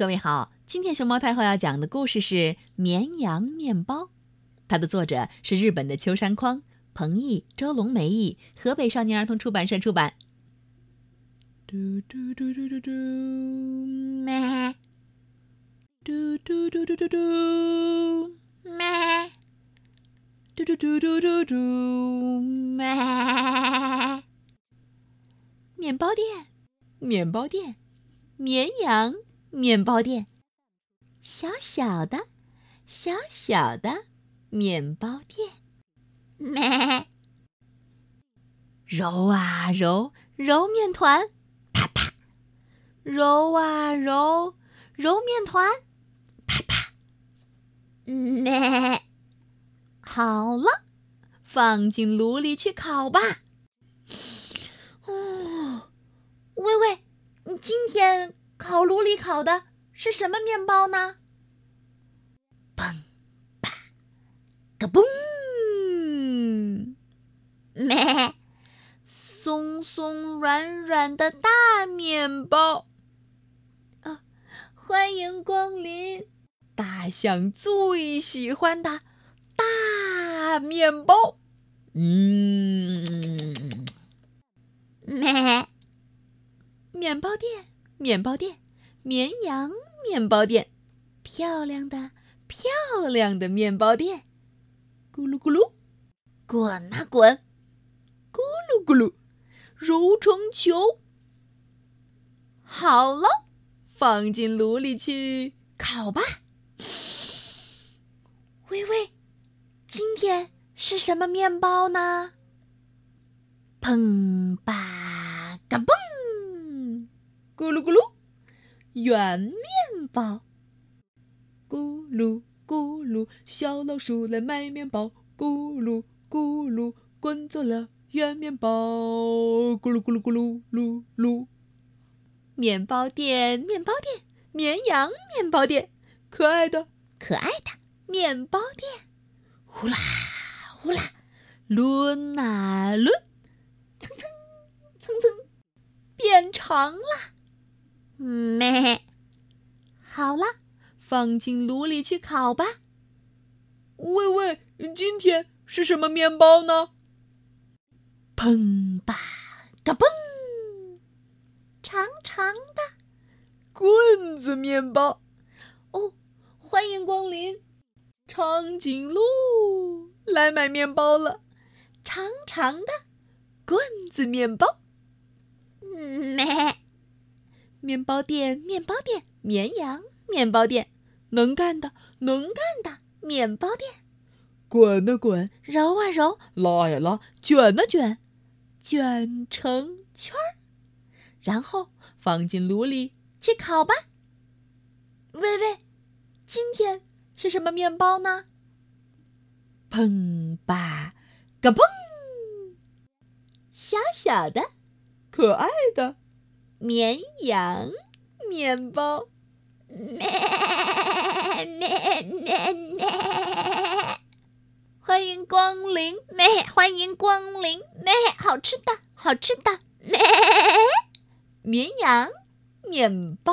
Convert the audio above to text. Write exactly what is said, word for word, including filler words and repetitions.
各位好，今天熊猫太后要讲的故事是《绵羊面包》，它的作者是日本的秋山匡、彭毅、周龙梅译，河北少年儿童出版社出版。嘟嘟嘟嘟嘟嘟，咩！嘟嘟嘟嘟嘟嘟，咩！嘟嘟嘟嘟嘟嘟，咩！面包店，面包店，绵羊面包店，小小的小小的面包店，咩！揉啊揉，揉面团，啪啪！揉啊揉，揉面团，啪啪！咩！好了，放进炉里去烤吧。哦，喂喂，你今天烤炉里烤的是什么面包呢？砰吧，嘎嘣，咩！松松软软的大面包。啊，欢迎光临，大象最喜欢的大面包。嗯，咩！面包店，面包店，绵羊面包店，漂亮的漂亮的面包店，咕噜咕噜，滚啊滚，咕噜咕噜，揉成球。好了，放进炉里去烤吧。喂喂，今天是什么面包呢？砰吧，嘎嘣，咕噜咕噜，圆面包，咕噜咕噜，小老鼠来买面包，咕噜咕噜，滚走了圆面包，咕噜咕噜咕噜噜噜。面包店，面包店，绵羊面包店，可爱的可爱的面包店，呼啦呼啦，抡啊抡，蹭蹭蹭蹭，变长了。咩！好了，放进炉里去烤吧。喂喂，今天是什么面包呢？砰吧，嘎嘣，长长的棍子面包。哦，欢迎光临，长颈鹿来买面包了，长长的棍子面包。咩！面包店，面包店，绵羊面包店，能干的能干的面包店，滚啊滚，揉啊揉，拉呀拉，卷啊卷，卷成圈儿，然后放进炉里去烤吧。喂喂，今天是什么面包呢？砰吧，嘎嘣，小小的可爱的绵羊面包，咩咩咩咩！欢迎光临，咩！欢迎光临，咩！好吃的，好吃的，咩！绵羊面包。